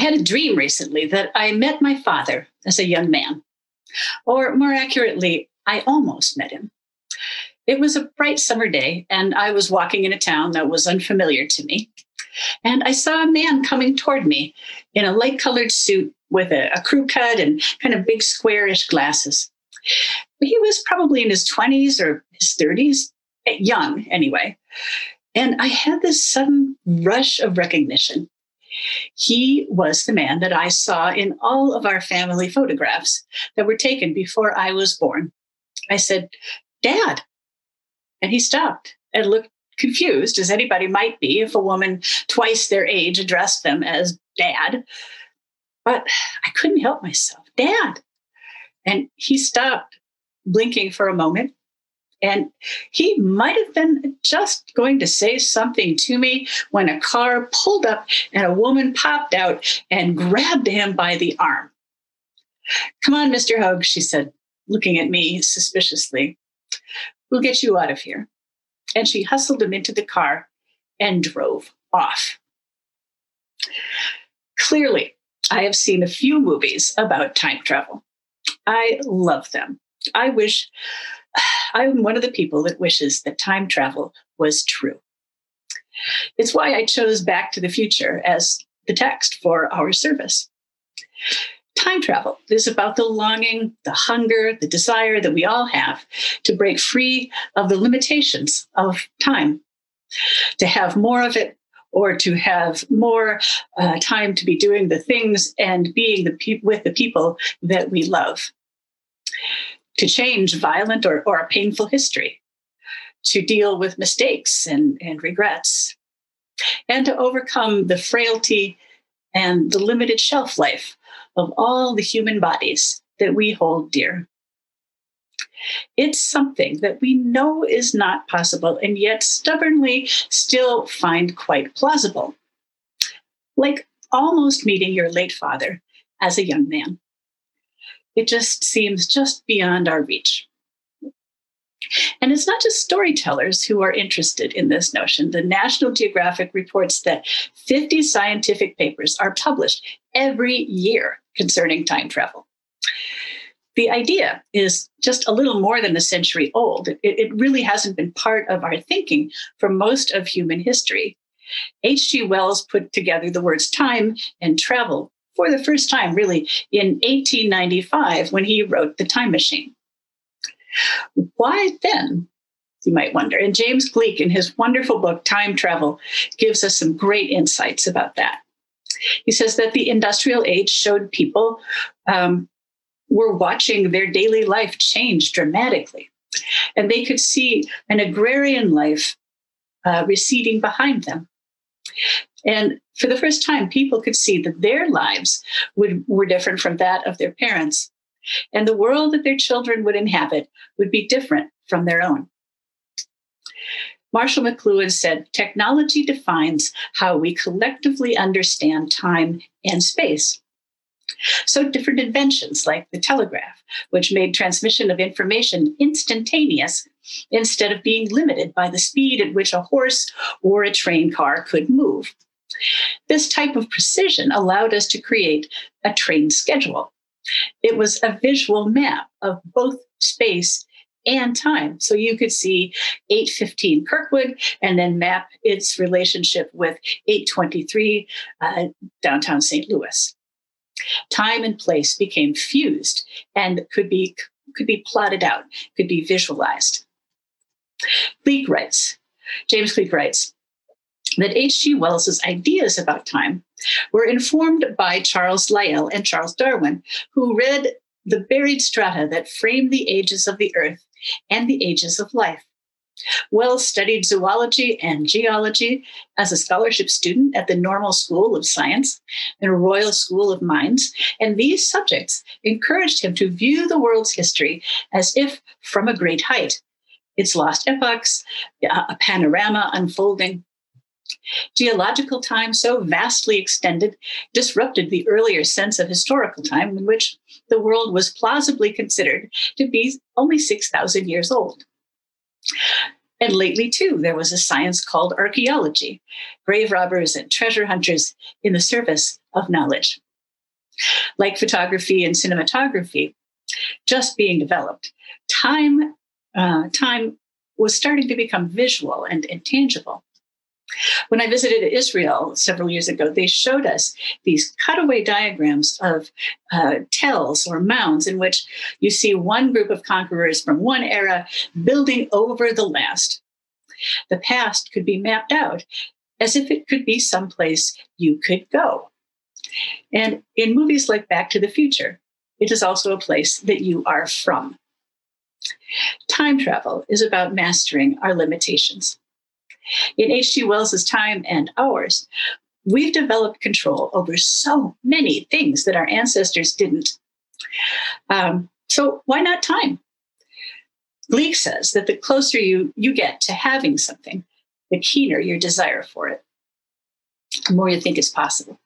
had a dream recently that I met my father as a young man, or more accurately, I almost met him. It was a bright summer day, and I was walking in a town that was unfamiliar to me. And I saw a man coming toward me in a light-colored suit with a crew cut and kind of big squarish glasses. He was probably in his 20s or his 30s, young anyway. And I had this sudden rush of recognition. He was the man that I saw in all of our family photographs that were taken before I was born. I said, "Dad." And he stopped and looked confused, as anybody might be if a woman twice their age addressed them as Dad. But I couldn't help myself. "Dad." And he stopped, blinking for a moment. And he might have been just going to say something to me when a car pulled up and a woman popped out and grabbed him by the arm. "Come on, Mr. Hogue," she said, looking at me suspiciously. "We'll get you out of here." And she hustled him into the car and drove off. Clearly, I have seen a few movies about time travel. I love them. I'm one of the people that wishes that time travel was true. It's why I chose Back to the Future as the text for our service. Time travel is about the longing, the hunger, the desire that we all have to break free of the limitations of time, to have more of it, or to have more time to be doing the things and being with the people that we love, to change violent or a painful history, to deal with mistakes and regrets, and to overcome the frailty and the limited shelf life of all the human bodies that we hold dear. It's something that we know is not possible and yet stubbornly still find quite plausible, like almost meeting your late father as a young man. It just seems just beyond our reach. And it's not just storytellers who are interested in this notion. The National Geographic reports that 50 scientific papers are published every year concerning time travel. The idea is just a little more than a century old. It really hasn't been part of our thinking for most of human history. H.G. Wells put together the words time and travel for the first time, really, in 1895 when he wrote The Time Machine. Why then, you might wonder, and James Gleick in his wonderful book, Time Travel, gives us some great insights about that. He says that the industrial age showed people were watching their daily life change dramatically, and they could see an agrarian life receding behind them. And for the first time, people could see that their lives were different from that of their parents, and the world that their children would inhabit would be different from their own. Marshall McLuhan said, "Technology defines how we collectively understand time and space." So different inventions like the telegraph, which made transmission of information instantaneous instead of being limited by the speed at which a horse or a train car could move. This type of precision allowed us to create a train schedule. It was a visual map of both space and time. So you could see 8:15 Kirkwood and then map its relationship with 8:23 downtown St. Louis. Time and place became fused and could be plotted out, could be visualized. James Gleick writes that H.G. Wells' ideas about time were informed by Charles Lyell and Charles Darwin, who read the buried strata that frame the ages of the earth and the ages of life. Wells studied zoology and geology as a scholarship student at the Normal School of Science and Royal School of Mines, and these subjects encouraged him to view the world's history as if from a great height, its lost epochs, a panorama unfolding. Geological time, so vastly extended, disrupted the earlier sense of historical time in which the world was plausibly considered to be only 6,000 years old. And lately, too, there was a science called archaeology, grave robbers and treasure hunters in the service of knowledge, like photography and cinematography, just being developed. Time was starting to become visual and intangible. When I visited Israel several years ago, they showed us these cutaway diagrams of tells or mounds in which you see one group of conquerors from one era building over the last. The past could be mapped out as if it could be someplace you could go. And in movies like Back to the Future, it is also a place that you are from. Time travel is about mastering our limitations. In H.G. Wells' time and ours, we've developed control over so many things that our ancestors didn't. So why not time? Gleick says that the closer you get to having something, the keener your desire for it, the more you think is possible.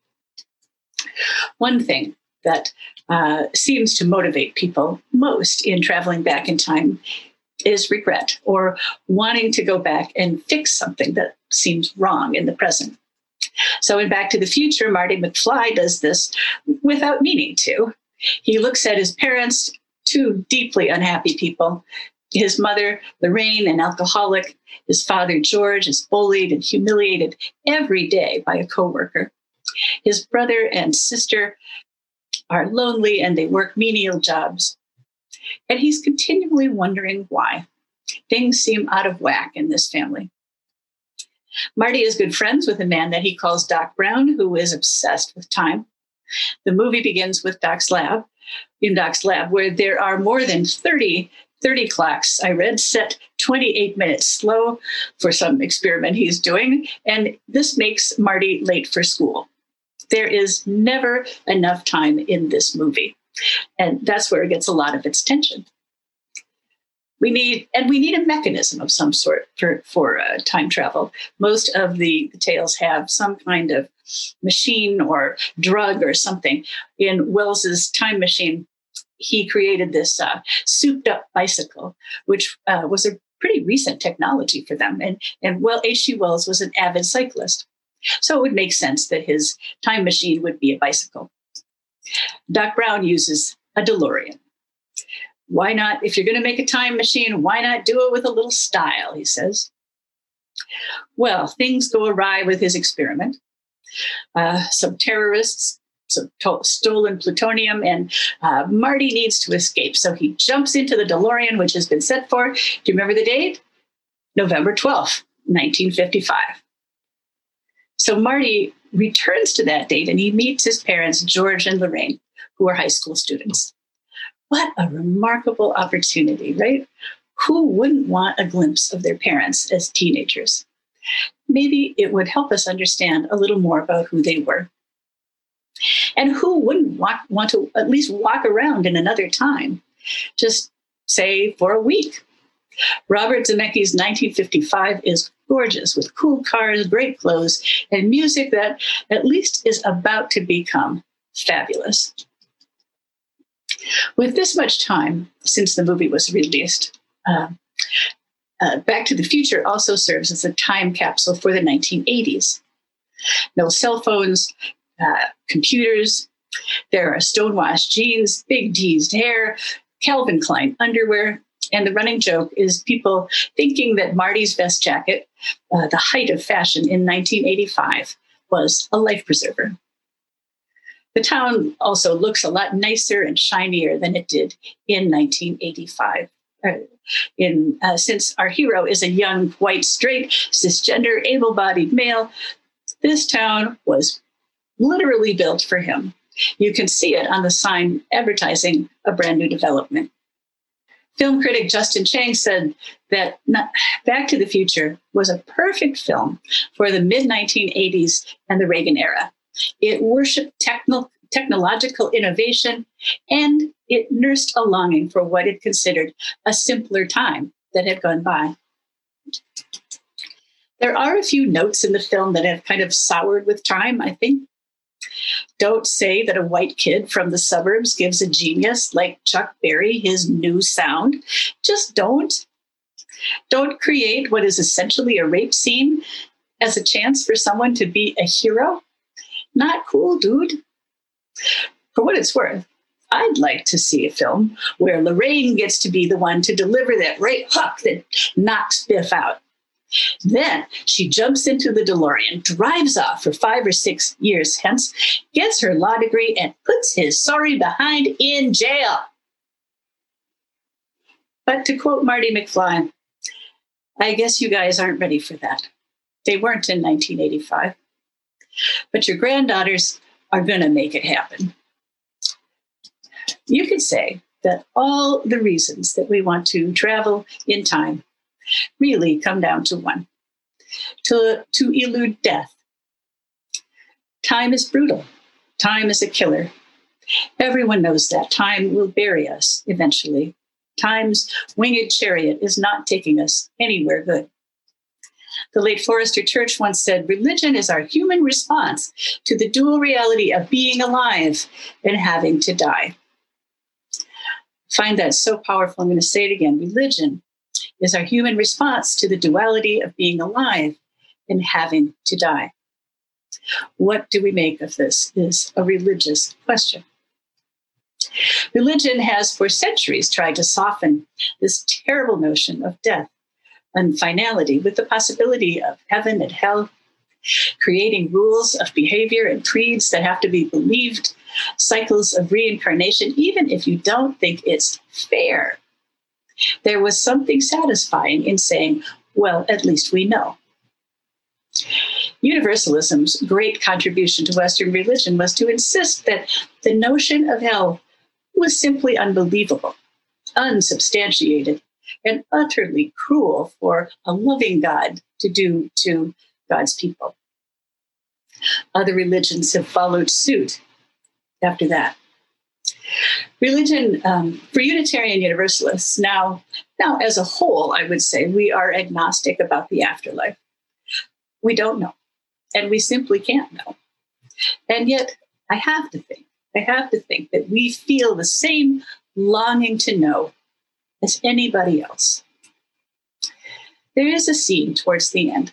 One thing that seems to motivate people most in traveling back in time is regret, or wanting to go back and fix something that seems wrong in the present. So in Back to the Future, Marty McFly does this without meaning to. He looks at his parents, two deeply unhappy people, his mother, Lorraine, an alcoholic, his father, George, is bullied and humiliated every day by a coworker. His brother and sister are lonely and they work menial jobs. And he's continually wondering why. Things seem out of whack in this family. Marty is good friends with a man that he calls Doc Brown, who is obsessed with time. The movie begins with Doc's lab, where there are more than 30 clocks, I read, set 28 minutes slow for some experiment he's doing. And this makes Marty late for school. There is never enough time in this movie. And that's where it gets a lot of its tension. We need a mechanism of some sort for time travel. Most of the tales have some kind of machine or drug or something. In Wells's time machine, he created this souped-up bicycle, which was a pretty recent technology for them. And H.G. Wells was an avid cyclist, so it would make sense that his time machine would be a bicycle. Doc Brown uses a DeLorean. Why not? If you're going to make a time machine, why not do it with a little style, he says. Well, things go awry with his experiment. Some terrorists, some stolen plutonium, and Marty needs to escape. So he jumps into the DeLorean, which has been set for, do you remember the date? November 12th, 1955. So Marty returns to that date and he meets his parents, George and Lorraine, who are high school students. What a remarkable opportunity, right? Who wouldn't want a glimpse of their parents as teenagers? Maybe it would help us understand a little more about who they were. And who wouldn't want to at least walk around in another time, just say for a week? Robert Zemeckis' 1955 is gorgeous, with cool cars, great clothes, and music that at least is about to become fabulous. With this much time since the movie was released, Back to the Future also serves as a time capsule for the 1980s. No cell phones, computers, there are stonewashed jeans, big teased hair, Calvin Klein underwear, and the running joke is people thinking that Marty's vest jacket, the height of fashion in 1985, was a life preserver. The town also looks a lot nicer and shinier than it did in 1985. Since our hero is a young, white, straight, cisgender, able-bodied male, this town was literally built for him. You can see it on the sign advertising a brand new development. Film critic Justin Chang said that Back to the Future was a perfect film for the mid-1980s and the Reagan era. It worshipped technological innovation, and it nursed a longing for what it considered a simpler time that had gone by. There are a few notes in the film that have kind of soured with time, I think. Don't say that a white kid from the suburbs gives a genius like Chuck Berry his new sound. Just don't. Don't create what is essentially a rape scene as a chance for someone to be a hero. Not cool, dude. For what it's worth, I'd like to see a film where Lorraine gets to be the one to deliver that right hook that knocks Biff out. Then she jumps into the DeLorean, drives off for 5 or 6 years hence, gets her law degree, and puts his sorry behind in jail. But to quote Marty McFly, I guess you guys aren't ready for that. They weren't in 1985. But your granddaughters are going to make it happen. You could say that all the reasons that we want to travel in time really come down to one, to elude death. Time is brutal. Time is a killer. Everyone knows that. Time will bury us eventually. Time's winged chariot is not taking us anywhere good. The late Forester Church once said, religion is our human response to the dual reality of being alive and having to die. I find that so powerful. I'm going to say it again. Religion is our human response to the duality of being alive and having to die. What do we make of this is a religious question. Religion has for centuries tried to soften this terrible notion of death and finality with the possibility of heaven and hell, creating rules of behavior and creeds that have to be believed, cycles of reincarnation, even if you don't think it's fair. There was something satisfying in saying, well, at least we know. Universalism's great contribution to Western religion was to insist that the notion of hell was simply unbelievable, unsubstantiated, and utterly cruel for a loving God to do to God's people. Other religions have followed suit after that. Religion, for Unitarian Universalists, now as a whole, I would say, we are agnostic about the afterlife. We don't know, and we simply can't know. And yet, I have to think that we feel the same longing to know as anybody else. There is a scene towards the end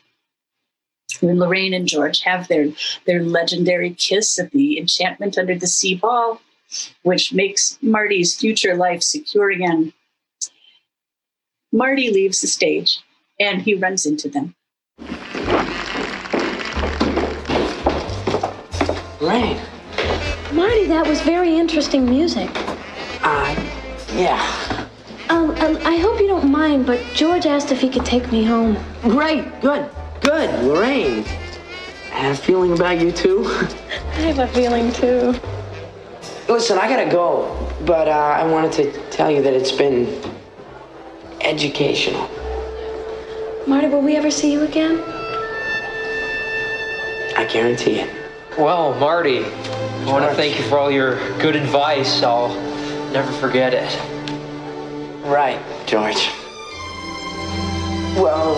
when Lorraine and George have their legendary kiss at the enchantment under the sea ball, which makes Marty's future life secure again. Marty leaves the stage, and he runs into them. Lorraine. Marty, that was very interesting music. Yeah. I hope you don't mind, but George asked if he could take me home. Great, good, Lorraine. I have a feeling about you, too. I have a feeling, too. Listen, I gotta go, but I wanted to tell you that it's been educational. Marty, will we ever see you again? I guarantee it. Well, Marty, I want to thank you for all your good advice. I'll never forget it. Right, George. Well,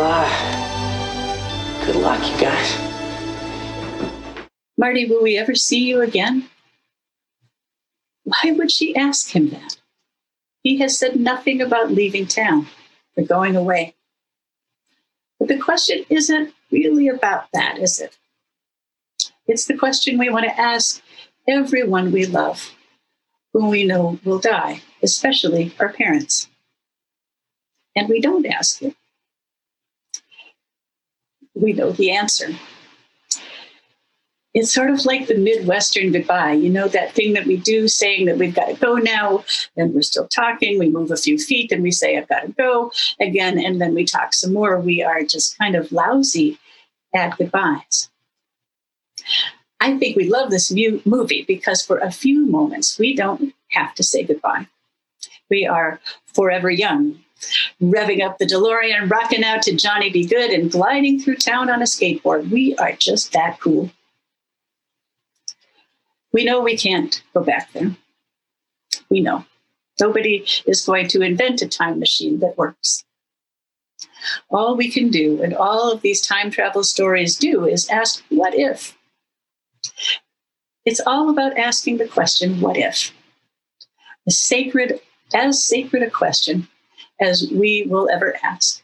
good luck, you guys. Marty, will we ever see you again? Why would she ask him that? He has said nothing about leaving town or going away. But the question isn't really about that, is it? It's the question we want to ask everyone we love, whom we know will die, especially our parents. And we don't ask it. We know the answer. It's sort of like the Midwestern goodbye, you know, that thing that we do saying that we've got to go now, and we're still talking, we move a few feet, and we say, I've got to go again, and then we talk some more. We are just kind of lousy at goodbyes. I think we love this movie because for a few moments, we don't have to say goodbye. We are forever young, revving up the DeLorean, rocking out to Johnny B. Goode, and gliding through town on a skateboard. We are just that cool. We know we can't go back there. We know. Nobody is going to invent a time machine that works. All we can do, and all of these time travel stories do, is ask, what if? It's all about asking the question, what if? As sacred a question as we will ever ask.